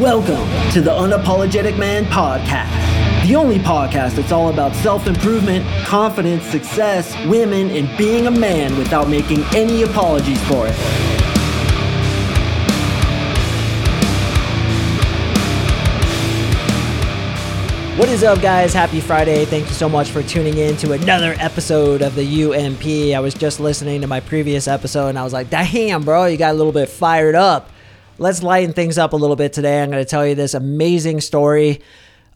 Welcome to the Unapologetic Man Podcast, the only podcast that's all about self-improvement, confidence, success, women, and being a man without making any apologies for it. What is up, guys? Happy Friday. Thank you so much for tuning in to another episode of the UMP. I was just listening to my previous episode and I was like, damn, bro, you got a little bit fired up. Let's lighten things up a little bit today. I'm going to tell you this amazing story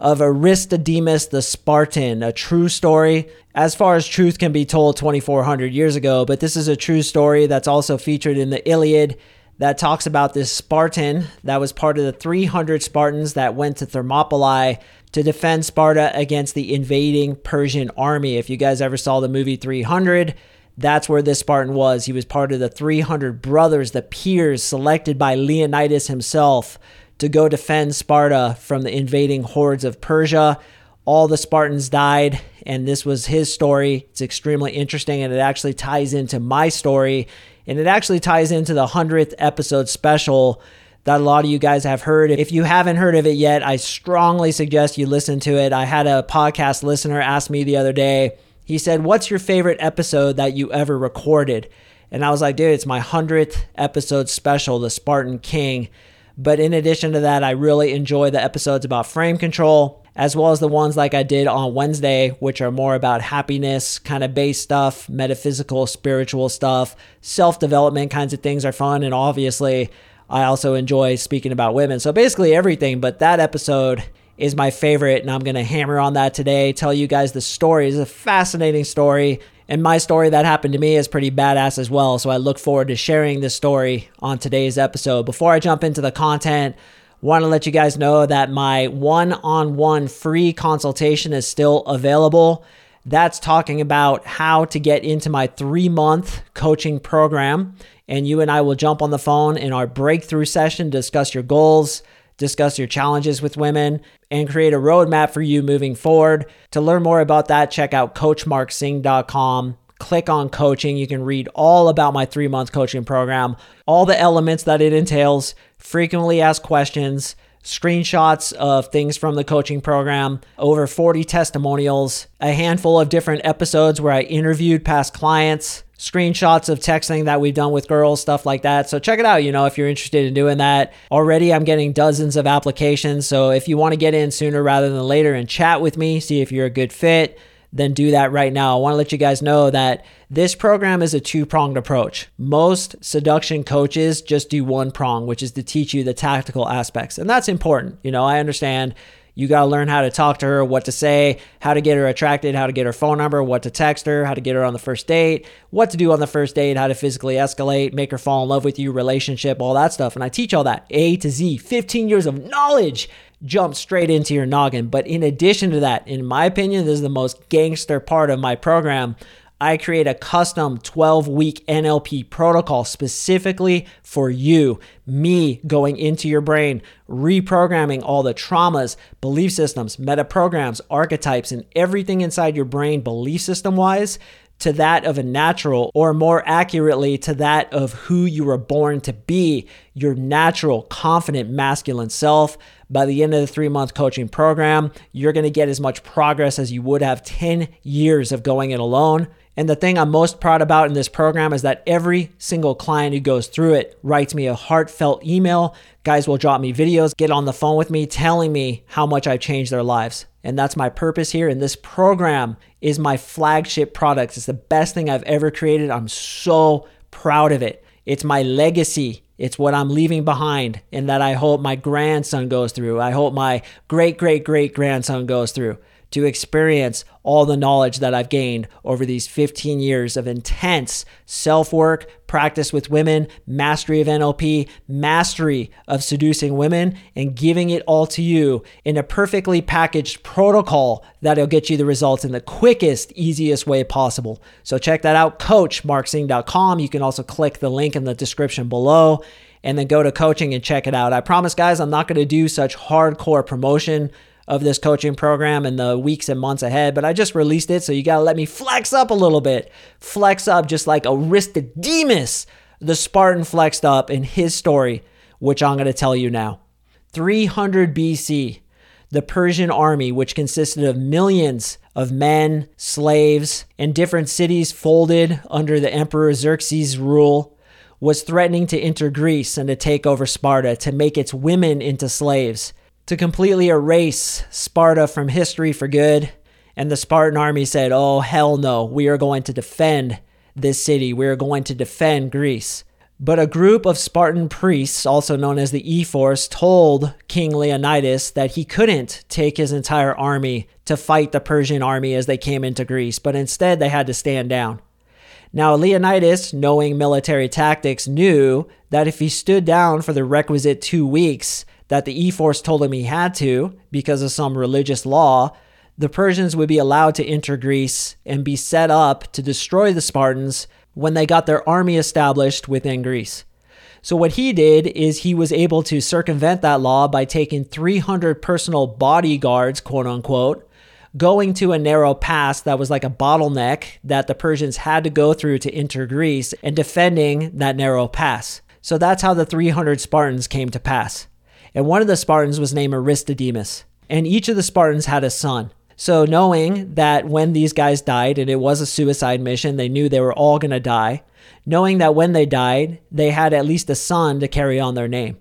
of Aristodemus the Spartan, a true story. As far as truth can be told 2,400 years ago, but this is a true story that's also featured in the Iliad that talks about this Spartan that was part of the 300 Spartans that went to Thermopylae to defend Sparta against the invading Persian army. If you guys ever saw the movie 300, that's where this Spartan was. He was part of the 300 brothers, the peers selected by Leonidas himself to go defend Sparta from the invading hordes of Persia. All the Spartans died, and this was his story. It's extremely interesting, and it actually ties into my story, and it actually ties into the 100th episode special that a lot of you guys have heard. If you haven't heard of it yet, I strongly suggest you listen to it. I had a podcast listener ask me the other day, he said, what's your favorite episode that you ever recorded? And I was like, dude, it's my 100th episode special, The Spartan King. But in addition to that, I really enjoy the episodes about frame control, as well as the ones like I did on Wednesday, which are more about happiness, kind of based stuff, metaphysical, spiritual stuff, self-development kinds of things are fun. And obviously, I also enjoy speaking about women. So basically everything, but that episode is my favorite, and I'm going to hammer on that today, tell you guys the story. It's a fascinating story, and my story that happened to me is pretty badass as well, so I look forward to sharing this story on today's episode. Before I jump into the content, want to let you guys know that my one-on-one free consultation is still available. That's talking about how to get into my 3-month coaching program, and you and I will jump on the phone in our breakthrough session, discuss your goals, discuss your challenges with women, and create a roadmap for you moving forward. To learn more about that, check out coachmarksingh.com. Click on coaching. You can read all about my 3-month coaching program, all the elements that it entails, frequently asked questions, screenshots of things from the coaching program, over 40 testimonials, a handful of different episodes where I interviewed past clients, screenshots of texting that we've done with girls, stuff like that. So check it out, you know, if you're interested in doing that. Already I'm getting dozens of applications. So if you want to get in sooner rather than later and chat with me, see if you're a good fit, then do that right now. I want to let you guys know that this program is a 2-pronged approach. Most seduction coaches just do one prong, which is to teach you the tactical aspects. And that's important. You know, I understand you got to learn how to talk to her, what to say, how to get her attracted, how to get her phone number, what to text her, how to get her on the first date, what to do on the first date, how to physically escalate, make her fall in love with you, relationship, all that stuff. And I teach all that A to Z, 15 years of knowledge, jump straight into your noggin. But in addition to that, in my opinion, this is the most gangster part of my program. I create a custom 12-week NLP protocol specifically for you, me going into your brain, reprogramming all the traumas, belief systems, metaprograms, archetypes, and everything inside your brain belief system-wise to that of a natural, or more accurately, to that of who you were born to be, your natural, confident, masculine self. By the end of the 3-month coaching program, you're going to get as much progress as you would have 10 years of going it alone. And the thing I'm most proud about in this program is that every single client who goes through it writes me a heartfelt email. Guys will drop me videos, get on the phone with me, telling me how much I've changed their lives. And that's my purpose here. And this program is my flagship product. It's the best thing I've ever created. I'm so proud of it. It's my legacy. It's what I'm leaving behind, and that I hope my grandson goes through. I hope my great-great-great-grandson goes through, to experience all the knowledge that I've gained over these 15 years of intense self-work, practice with women, mastery of NLP, mastery of seducing women, and giving it all to you in a perfectly packaged protocol that'll get you the results in the quickest, easiest way possible. So check that out, coachmarksingh.com. You can also click the link in the description below and then go to coaching and check it out. I promise, guys, I'm not going to do such hardcore promotion of this coaching program in the weeks and months ahead, but I just released it, so you gotta let me flex up a little bit. Flex up just like Aristodemus, the Spartan flexed up in his story, which I'm gonna tell you now. 300 BC, the Persian army, which consisted of millions of men, slaves, and different cities folded under the Emperor Xerxes' rule, was threatening to enter Greece and to take over Sparta, to make its women into slaves, to completely erase Sparta from history for good. And the Spartan army said, oh, hell no, we are going to defend this city. We are going to defend Greece. But a group of Spartan priests, also known as the Ephors, told King Leonidas that he couldn't take his entire army to fight the Persian army as they came into Greece, but instead they had to stand down. Now, Leonidas, knowing military tactics, knew that if he stood down for the requisite 2 weeks that the Ephors told him he had to because of some religious law, the Persians would be allowed to enter Greece and be set up to destroy the Spartans when they got their army established within Greece. So what he did is he was able to circumvent that law by taking 300 personal bodyguards, quote unquote, going to a narrow pass that was like a bottleneck that the Persians had to go through to enter Greece, and defending that narrow pass. So that's how the 300 Spartans came to pass. And one of the Spartans was named Aristodemus. And each of the Spartans had a son. So knowing that when these guys died, and it was a suicide mission, they knew they were all going to die, knowing that when they died, they had at least a son to carry on their name.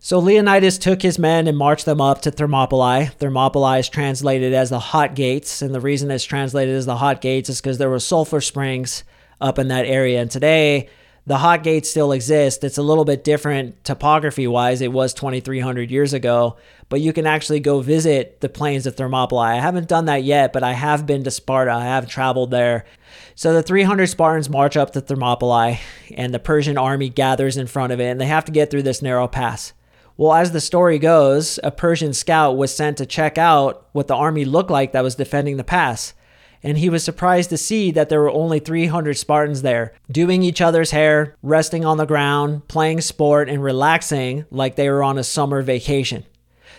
So Leonidas took his men and marched them up to Thermopylae. Thermopylae is translated as the hot gates. And the reason it's translated as the hot gates is because there were sulfur springs up in that area. And today, the hot gates still exist. It's a little bit different topography-wise. It was 2,300 years ago, but you can actually go visit the plains of Thermopylae. I haven't done that yet, but I have been to Sparta. I have traveled there. So the 300 Spartans march up to Thermopylae, and the Persian army gathers in front of it, and they have to get through this narrow pass. Well, as the story goes, a Persian scout was sent to check out what the army looked like that was defending the pass. And he was surprised to see that there were only 300 Spartans there, doing each other's hair, resting on the ground, playing sport, and relaxing like they were on a summer vacation.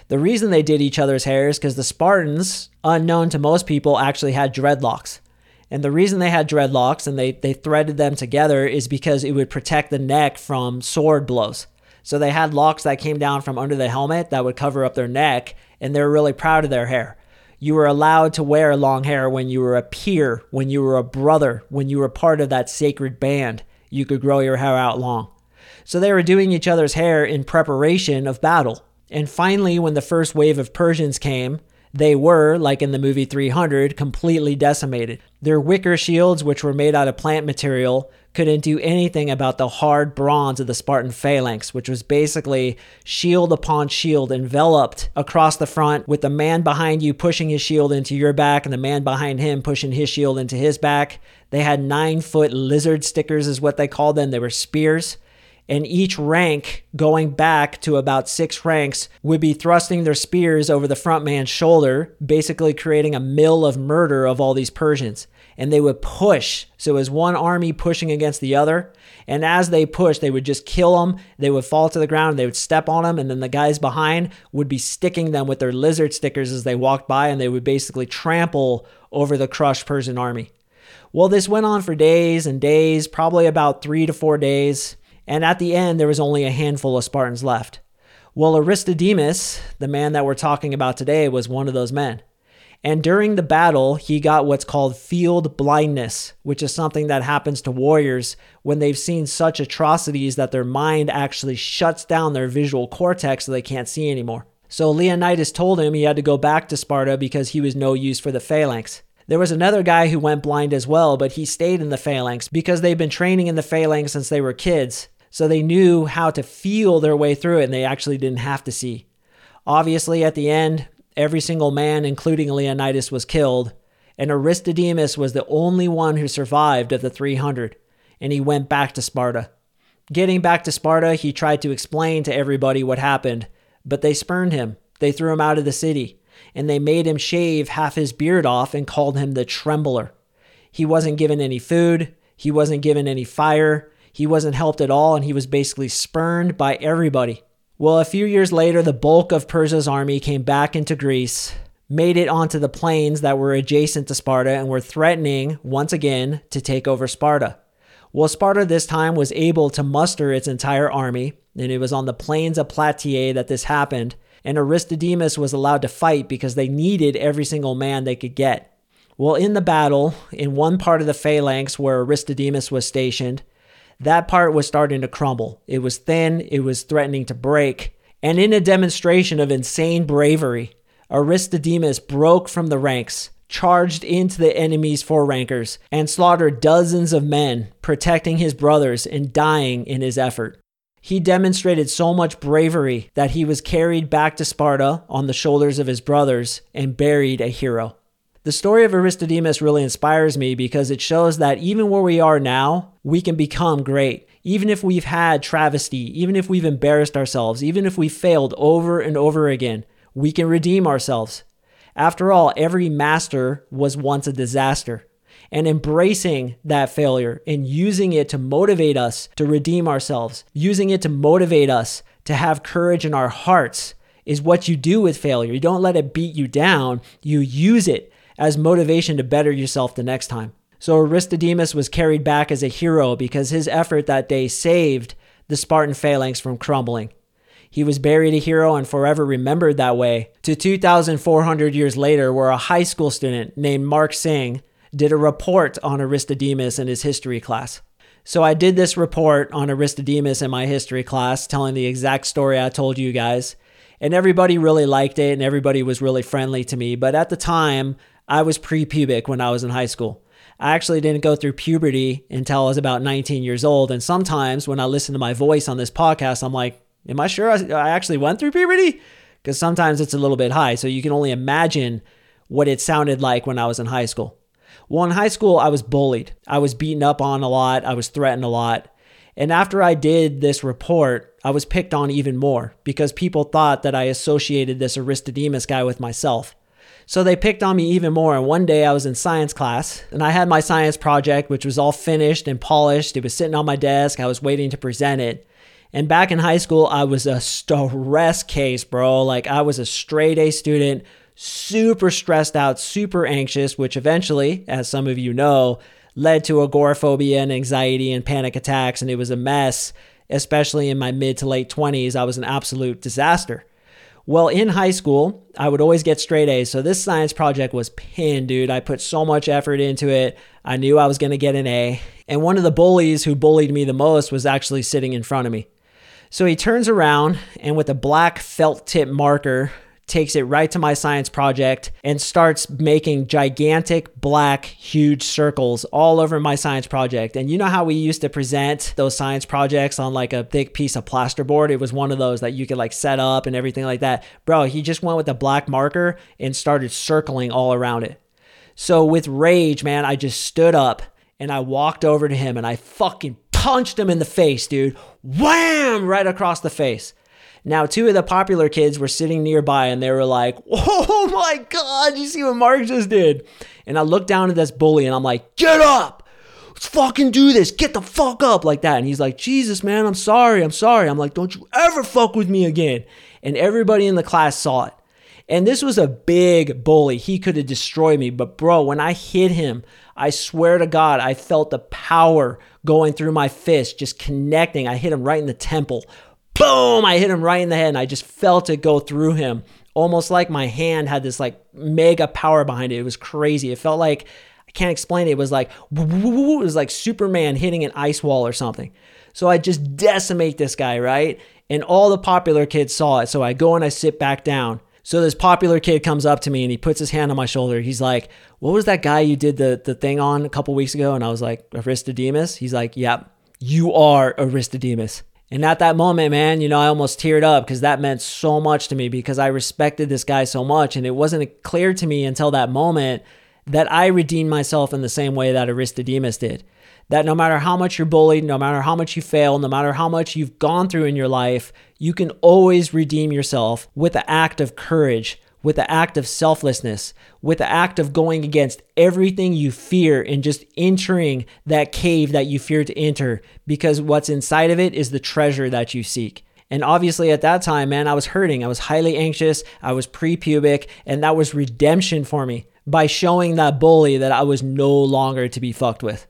The reason they did each other's hair is because the Spartans, unknown to most people, actually had dreadlocks. And the reason they had dreadlocks and they threaded them together is because it would protect the neck from sword blows. So they had locks that came down from under the helmet that would cover up their neck, and they were really proud of their hair. You were allowed to wear long hair when you were a peer, when you were a brother, when you were part of that sacred band. You could grow your hair out long. So they were doing each other's hair in preparation of battle. And finally, when the first wave of Persians came, they were, like in the movie 300, completely decimated. Their wicker shields, which were made out of plant material, couldn't do anything about the hard bronze of the Spartan phalanx, which was basically shield upon shield, enveloped across the front, with the man behind you pushing his shield into your back and the man behind him pushing his shield into his back. They had 9-foot lizard stickers is what they called them. They were spears. And each rank, going back to about 6 ranks, would be thrusting their spears over the front man's shoulder, basically creating a mill of murder of all these Persians. And they would push. So it was one army pushing against the other. And as they pushed, they would just kill them. They would fall to the ground. They would step on them. And then the guys behind would be sticking them with their lizard stickers as they walked by. And they would basically trample over the crushed Persian army. Well, this went on for days and days, probably about 3 to 4 days. And at the end, there was only a handful of Spartans left. Well, Aristodemus, the man that we're talking about today, was one of those men. And during the battle, he got what's called field blindness, which is something that happens to warriors when they've seen such atrocities that their mind actually shuts down their visual cortex so they can't see anymore. So Leonidas told him he had to go back to Sparta because he was no use for the phalanx. There was another guy who went blind as well, but he stayed in the phalanx because they'd been training in the phalanx since they were kids. So they knew how to feel their way through it, and they actually didn't have to see. Obviously, at the end, every single man, including Leonidas, was killed, and Aristodemus was the only one who survived of the 300, and he went back to Sparta. Getting back to Sparta, he tried to explain to everybody what happened, but they spurned him. They threw him out of the city, and they made him shave half his beard off and called him the Trembler. He wasn't given any food. He wasn't given any fire. He wasn't helped at all, and he was basically spurned by everybody. Well, a few years later, the bulk of Persia's army came back into Greece, made it onto the plains that were adjacent to Sparta, and were threatening, once again, to take over Sparta. Well, Sparta this time was able to muster its entire army, and it was on the plains of Plataea that this happened, and Aristodemus was allowed to fight because they needed every single man they could get. Well, in the battle, in one part of the phalanx where Aristodemus was stationed, that part was starting to crumble. It was thin, it was threatening to break, and in a demonstration of insane bravery, Aristodemus broke from the ranks, charged into the enemy's forerankers, and slaughtered dozens of men, protecting his brothers and dying in his effort. He demonstrated so much bravery that he was carried back to Sparta on the shoulders of his brothers and buried a hero. The story of Aristodemus really inspires me because it shows that even where we are now, we can become great. Even if we've had travesty, even if we've embarrassed ourselves, even if we failed over and over again, we can redeem ourselves. After all, every master was once a disaster, and embracing that failure and using it to motivate us to redeem ourselves, using it to motivate us to have courage in our hearts is what you do with failure. You don't let it beat you down. You use it as motivation to better yourself the next time. So Aristodemus was carried back as a hero because his effort that day saved the Spartan phalanx from crumbling. He was buried a hero and forever remembered that way to 2,400 years later, where a high school student named Mark Singh did a report on Aristodemus in his history class. So I did this report on Aristodemus in my history class, telling the exact story I told you guys. And everybody really liked it and everybody was really friendly to me. But at the time, I was pre-pubic when I was in high school. I actually didn't go through puberty until I was about 19 years old. And sometimes when I listen to my voice on this podcast, I'm like, am I sure I actually went through puberty? Because sometimes it's a little bit high. So you can only imagine what it sounded like when I was in high school. Well, in high school, I was bullied. I was beaten up on a lot. I was threatened a lot. And after I did this report, I was picked on even more because people thought that I associated this Aristodemus guy with myself. So they picked on me even more. And one day I was in science class and I had my science project, which was all finished and polished. It was sitting on my desk. I was waiting to present it. And back in high school, I was a stress case, bro. Like, I was a straight A student, super stressed out, super anxious, which eventually, as some of you know, led to agoraphobia and anxiety and panic attacks. And it was a mess, especially in my mid to late 20s. I was an absolute disaster. Well, in high school, I would always get straight A's. So this science project was pinned, dude. I put so much effort into it. I knew I was going to get an A. And one of the bullies who bullied me the most was actually sitting in front of me. So he turns around and with a black felt tip marker, takes it right to my science project and starts making gigantic black, huge circles all over my science project. And you know how we used to present those science projects on like a thick piece of plasterboard? It was one of those that you could like set up and everything like that. Bro, he just went with a black marker and started circling all around it. So with rage, man, I just stood up and I walked over to him and I fucking punched him in the face, dude. Wham! Right across the face. Now, two of the popular kids were sitting nearby and they were like, oh my God, you see what Mark just did? And I looked down at this bully and I'm like, get up, let's fucking do this, get the fuck up, like that. And he's like, Jesus, man, I'm sorry, I'm sorry. I'm like, don't you ever fuck with me again. And everybody in the class saw it. And this was a big bully. He could have destroyed me. But bro, when I hit him, I swear to God, I felt the power going through my fist, just connecting. I hit him right in the temple. Boom! I hit him right in the head and I just felt it go through him. Almost like my hand had this like mega power behind it. It was crazy. It felt like, I can't explain it. It was like, Superman hitting an ice wall or something. So I just decimate this guy, right? And all the popular kids saw it. So I go and I sit back down. So this popular kid comes up to me and he puts his hand on my shoulder. He's like, what was that guy you did the thing on a couple weeks ago? And I was like, Aristodemus? He's like, yep, you are Aristodemus. And at that moment, man, you know, I almost teared up because that meant so much to me because I respected this guy so much. And it wasn't clear to me until that moment that I redeemed myself in the same way that Aristodemus did. That no matter how much you're bullied, no matter how much you fail, no matter how much you've gone through in your life, you can always redeem yourself with the act of courage, with the act of selflessness, with the act of going against everything you fear and just entering that cave that you fear to enter, because what's inside of it is the treasure that you seek. And obviously at that time, man, I was hurting. I was highly anxious. I was pre-pubic, and that was redemption for me by showing that bully that I was no longer to be fucked with.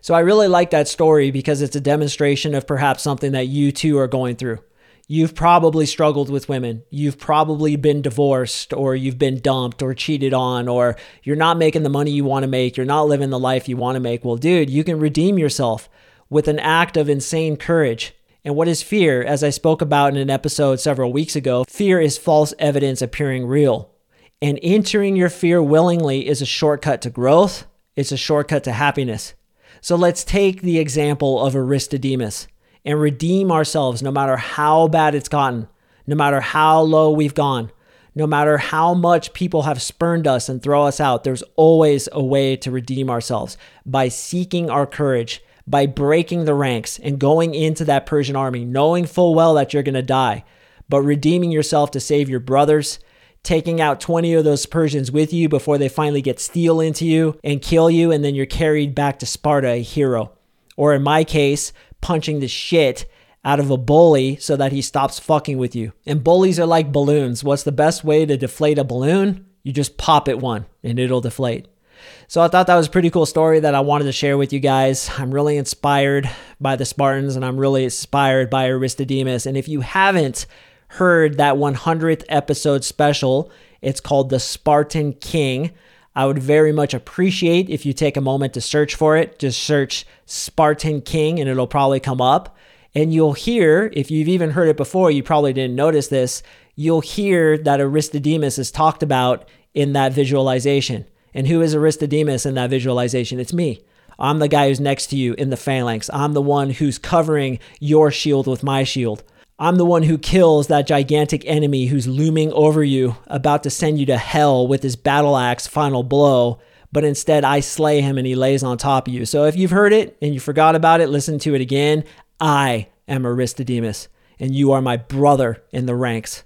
So I really like that story because it's a demonstration of perhaps something that you too are going through. You've probably struggled with women. You've probably been divorced, or you've been dumped or cheated on, or you're not making the money you want to make. You're not living the life you want to make. Well, dude, you can redeem yourself with an act of insane courage. And what is fear? As I spoke about in an episode several weeks ago, fear is false evidence appearing real. And entering your fear willingly is a shortcut to growth. It's a shortcut to happiness. So let's take the example of Aristodemus and redeem ourselves no matter how bad it's gotten, no matter how low we've gone, no matter how much people have spurned us and throw us out. There's always a way to redeem ourselves by seeking our courage, by breaking the ranks and going into that Persian army, knowing full well that you're going to die, but redeeming yourself to save your brothers, taking out 20 of those Persians with you before they finally get steel into you and kill you, and then you're carried back to Sparta, a hero. Or in my case, punching the shit out of a bully so that he stops fucking with you. And bullies are like balloons. What's the best way to deflate a balloon? You just pop it one and it'll deflate. So I thought that was a pretty cool story that I wanted to share with you guys. I'm really inspired by the Spartans, and I'm really inspired by Aristodemus. And if you haven't heard that 100th episode special, it's called The Spartan King. I would very much appreciate if you take a moment to search for it. Just search Spartan King and it'll probably come up. And you'll hear, if you've even heard it before, you probably didn't notice this, you'll hear that Aristodemus is talked about in that visualization. And who is Aristodemus in that visualization? It's me. I'm the guy who's next to you in the phalanx. I'm the one who's covering your shield with my shield. I'm the one who kills that gigantic enemy who's looming over you, about to send you to hell with his battle axe final blow, but instead I slay him and he lays on top of you. So if you've heard it and you forgot about it, listen to it again. I am Aristodemus, and you are my brother in the ranks.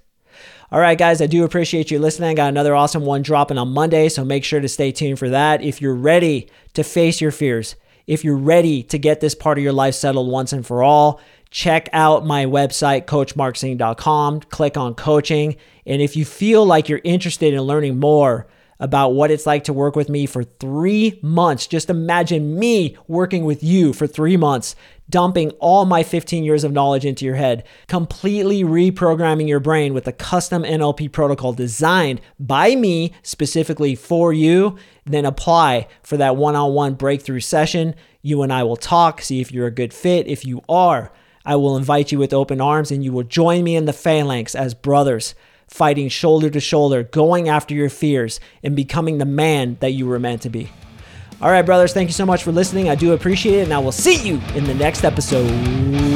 All right, guys, I do appreciate you listening. I got another awesome one dropping on Monday, so make sure to stay tuned for that. If you're ready to face your fears, if you're ready to get this part of your life settled once and for all, check out my website, coachmarksing.com. Click on coaching. And if you feel like you're interested in learning more about what it's like to work with me for 3 months, just imagine me working with you for 3 months, dumping all my 15 years of knowledge into your head, completely reprogramming your brain with a custom NLP protocol designed by me specifically for you, then apply for that one-on-one breakthrough session. You and I will talk, see if you're a good fit. If you are, I will invite you with open arms, and you will join me in the phalanx as brothers, fighting shoulder to shoulder, going after your fears, and becoming the man that you were meant to be. All right, brothers, thank you so much for listening. I do appreciate it, and I will see you in the next episode.